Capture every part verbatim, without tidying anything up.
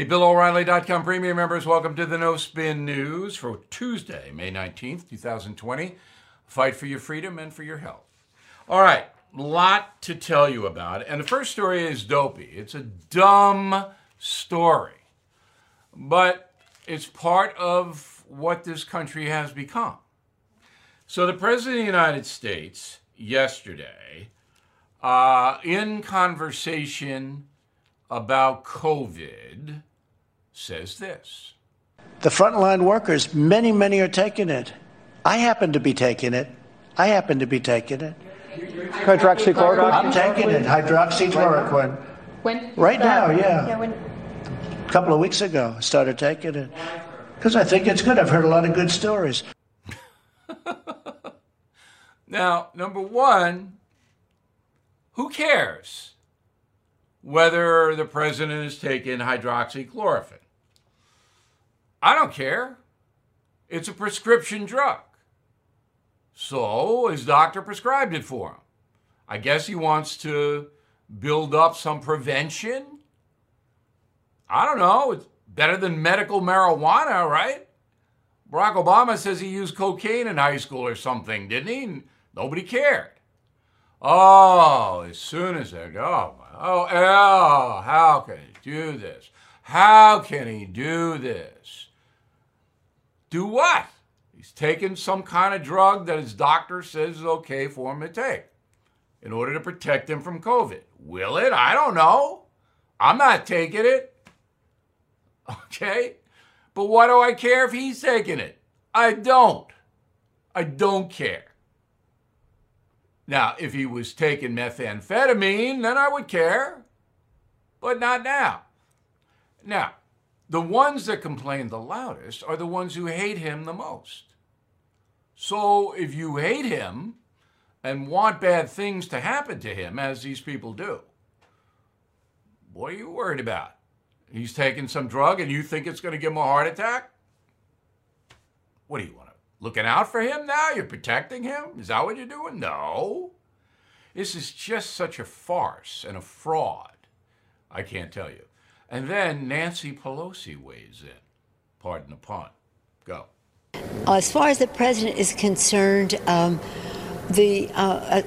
Hey, Bill O'Reilly dot com Premium members, welcome to the No Spin News for Tuesday, May nineteenth, two thousand twenty. Fight for your freedom and for your health. All right, lot to tell you about. And the first story is dopey. It's a dumb story, but it's part of what this country has become. So the President of the United States yesterday, uh, in conversation about COVID, says this. The frontline workers, many, many are taking it. I happen to be taking it. I happen to be taking it. Hydroxychloroquine? I'm taking it, hydroxychloroquine. When? Right now, yeah. yeah when? A couple of weeks ago, I started taking it. Because I think it's good. I've heard a lot of good stories. Now, number one, who cares whether the president has taken hydroxychloroquine? I don't care. It's a prescription drug. So his doctor prescribed it for him. I guess he wants to build up some prevention. I don't know. It's better than medical marijuana, right? Barack Obama says he used cocaine in high school or something, didn't he? And nobody cared. Oh, as soon as they go, oh, oh, how can he do this? How can he do this? Do what? He's taking some kind of drug that his doctor says is okay for him to take in order to protect him from COVID. Will it? I don't know. I'm not taking it. Okay? But why do I care if he's taking it? I don't. I don't care. Now, if he was taking methamphetamine, then I would care, but not now. Now, the ones that complain the loudest are the ones who hate him the most. So if you hate him and want bad things to happen to him, as these people do, what are you worried about? He's taking some drug and you think it's going to give him a heart attack? What do you want? Looking out for him now? You're protecting him? Is that what you're doing? No. This is just such a farce and a fraud. I can't tell you. And then Nancy Pelosi weighs in. Pardon the pun. Go. As far as the president is concerned, um, the uh,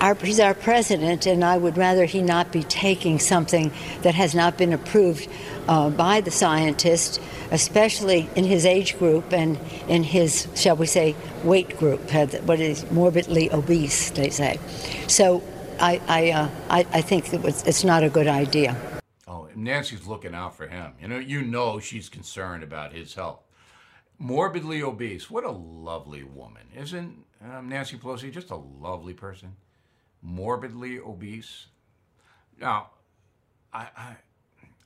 our, he's our president, and I would rather he not be taking something that has not been approved uh, by the scientists, especially in his age group and in his, shall we say, weight group, what is morbidly obese, they say. So I, I, uh, I, I think it was, it's not a good idea. Oh, Nancy's looking out for him. You know, you know she's concerned about his health. Morbidly obese, what a lovely woman. Isn't um, Nancy Pelosi just a lovely person? Morbidly obese. Now, I, I,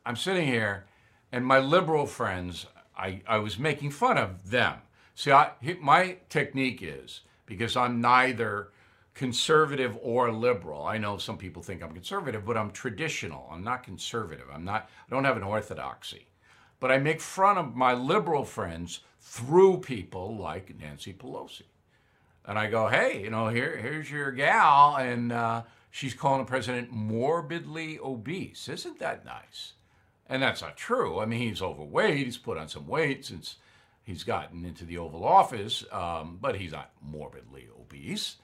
I'm sitting here, and my liberal friends, I, I was making fun of them. See, I, my technique is, because I'm neither conservative or liberal. I know some people think I'm conservative, but I'm traditional. I'm not conservative. I'm not, I don't have an orthodoxy. But I make fun of my liberal friends through people like Nancy Pelosi. And I go, hey, you know, here, here's your gal, and uh, she's calling the president morbidly obese. Isn't that nice? And that's not true. I mean, he's overweight. He's put on some weight since he's gotten into the Oval Office, um, but he's not morbidly obese.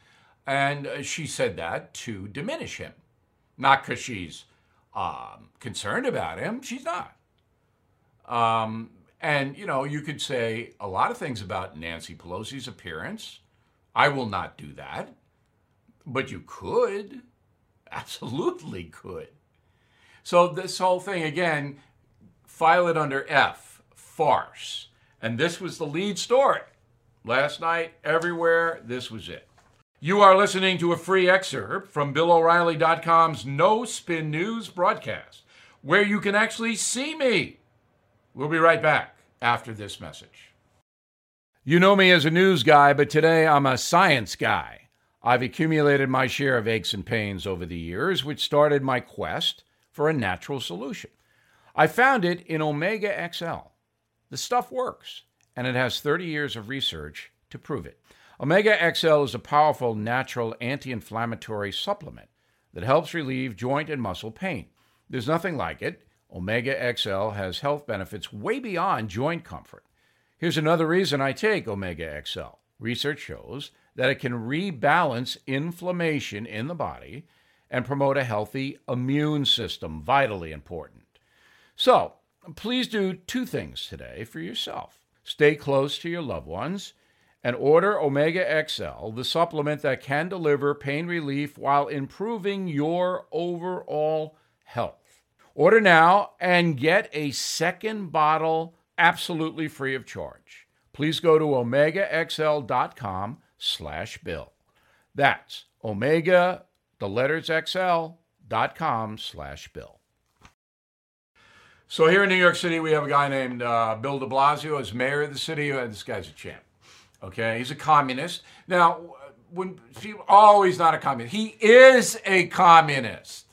And uh, she said that to diminish him, not because she's um, concerned about him. She's not. Um, and, you know, you could say a lot of things about Nancy Pelosi's appearance. I will not do that. But you could, absolutely could. So this whole thing, again, file it under F, farce. And this was the lead story. Last night, everywhere, this was it. You are listening to a free excerpt from Bill O'Reilly dot com's No Spin News broadcast, where you can actually see me. We'll be right back after this message. You know me as a news guy, but today I'm a science guy. I've accumulated my share of aches and pains over the years, which started my quest for a natural solution. I found it in Omega X L. The stuff works, and it has thirty years of research to prove it. Omega X L is a powerful natural anti-inflammatory supplement that helps relieve joint and muscle pain. There's nothing like it, Omega X L has health benefits way beyond joint comfort. Here's another reason I take Omega X L. Research shows that it can rebalance inflammation in the body and promote a healthy immune system, vitally important. So, please do two things today for yourself. Stay close to your loved ones and order Omega X L, the supplement that can deliver pain relief while improving your overall health. Order now and get a second bottle absolutely free of charge. Please go to omega x l dot com slash bill. That's omega, the letters x l dot com slash bill. So here in New York City, we have a guy named uh, Bill de Blasio as mayor of the city. Uh, this guy's a champ, okay? He's a communist. Now, when she, oh, he's not a communist. He is a communist.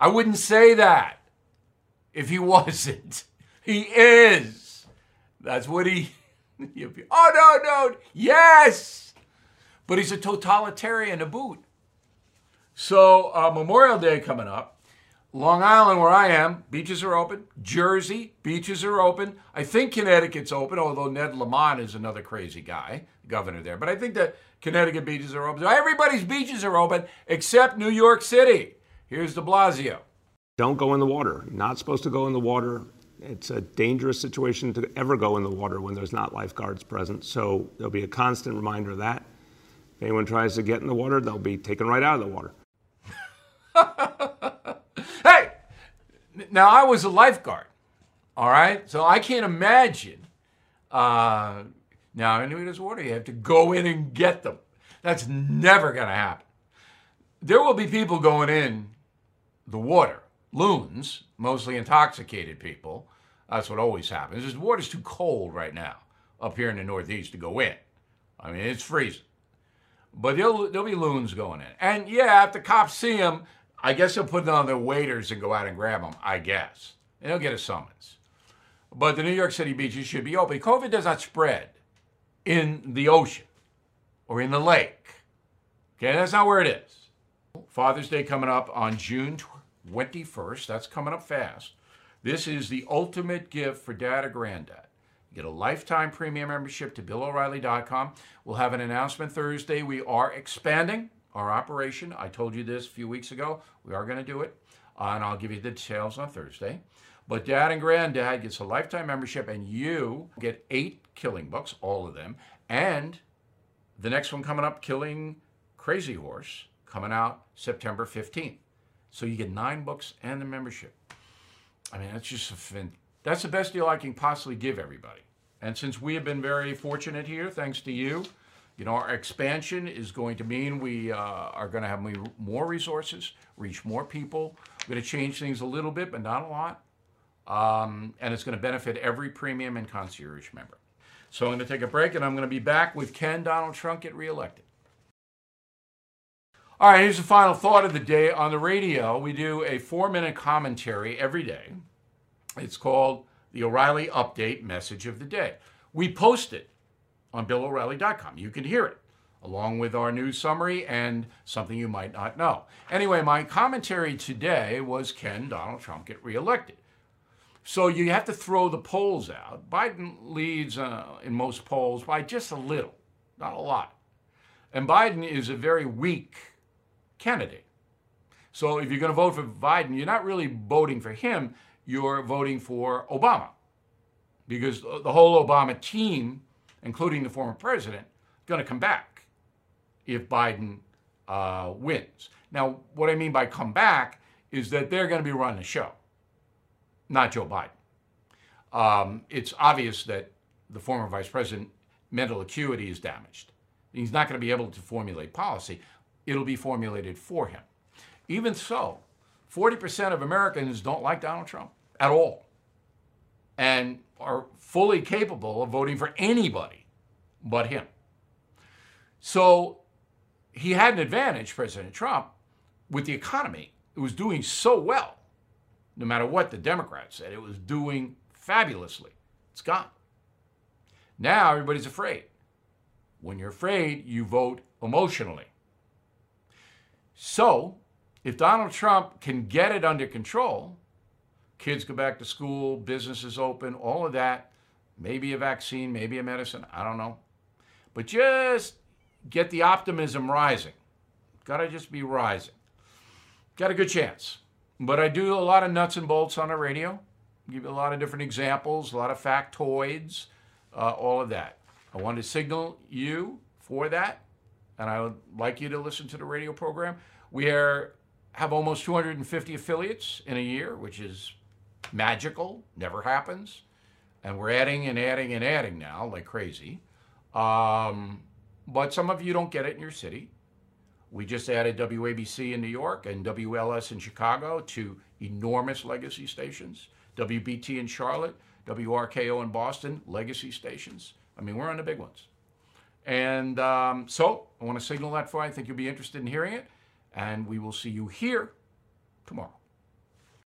I wouldn't say that if he wasn't. He is. That's what he, he oh, no, no, yes. But he's a totalitarian to boot. So uh, Memorial Day coming up. Long Island, where I am, beaches are open. Jersey, beaches are open. I think Connecticut's open, although Ned Lamont is another crazy guy, governor there. But I think that Connecticut beaches are open. Everybody's beaches are open except New York City. Here's de Blasio. Don't go in the water. Not supposed to go in the water. It's a dangerous situation to ever go in the water when there's not lifeguards present. So there'll be a constant reminder of that. If anyone tries to get in the water, they'll be taken right out of the water. Hey, now I was a lifeguard, all right? So I can't imagine. Uh, now, anyway, there's water. You have to go in and get them. That's never going to happen. There will be people going in the water, loons, mostly intoxicated people. That's what always happens. The water's too cold right now up here in the Northeast to go in. I mean, it's freezing. But there'll, there'll be loons going in. And, yeah, if the cops see them, I guess they'll put them on their waders and go out and grab them, I guess. And they'll get a summons. But the New York City beaches should be open. COVID does not spread in the ocean or in the lake. Okay, that's not where it is. Father's Day coming up on June twenty-first. That's coming up fast. This is the ultimate gift for dad or granddad. You get a lifetime premium membership to bill o'reilly dot com. We'll have an announcement Thursday. We are expanding our operation. I told you this a few weeks ago. We are going to do it, uh, and I'll give you the details on Thursday. But Dad and Granddad gets a lifetime membership, and you get eight killing books, all of them, and the next one coming up, Killing Crazy Horse, coming out September fifteenth. So you get nine books and the membership. I mean, that's just a fin- that's the best deal I can possibly give everybody. And since we have been very fortunate here, thanks to you, you know, our expansion is going to mean we uh, are going to have more resources, reach more people. We're going to change things a little bit, but not a lot. Um, and it's going to benefit every premium and concierge member. So I'm going to take a break, and I'm going to be back with Can Donald Trump Get Reelected? All right, here's the final thought of the day. On the radio, we do a four-minute commentary every day. It's called the O'Reilly Update Message of the Day. We post it on bill o'reilly dot com. You can hear it, along with our news summary and something you might not know. Anyway, my commentary today was, can Donald Trump get reelected? So you have to throw the polls out. Biden leads uh, in most polls by just a little, not a lot. And Biden is a very weak candidate. So if you're going to vote for Biden, you're not really voting for him, you're voting for Obama. Because the whole Obama team, including the former president, going to come back if Biden uh, wins. Now, what I mean by come back is that they're going to be running the show, not Joe Biden. Um, it's obvious that the former vice president's mental acuity is damaged. He's not going to be able to formulate policy. It'll be formulated for him. Even so, forty percent of Americans don't like Donald Trump at all, and are fully capable of voting for anybody but him. So he had an advantage, President Trump, with the economy. It was doing so well, no matter what the Democrats said. It was doing fabulously. It's gone. Now everybody's afraid. When you're afraid, you vote emotionally. So if Donald Trump can get it under control, kids go back to school, businesses open, all of that. Maybe a vaccine, maybe a medicine, I don't know. But just get the optimism rising. Got to just be rising. Got a good chance. But I do a lot of nuts and bolts on the radio. Give you a lot of different examples, a lot of factoids, uh, all of that. I wanted to signal you for that, and I would like you to listen to the radio program. We are, have almost two hundred fifty affiliates in a year, which is magical, never happens. And we're adding and adding and adding now like crazy. Um, but some of you don't get it in your city. We just added W A B C in New York and W L S in Chicago, two enormous legacy stations. W B T in Charlotte, W R K O in Boston, legacy stations. I mean, we're on the big ones. And um, so I want to signal that for you. I think you'll be interested in hearing it. And we will see you here tomorrow.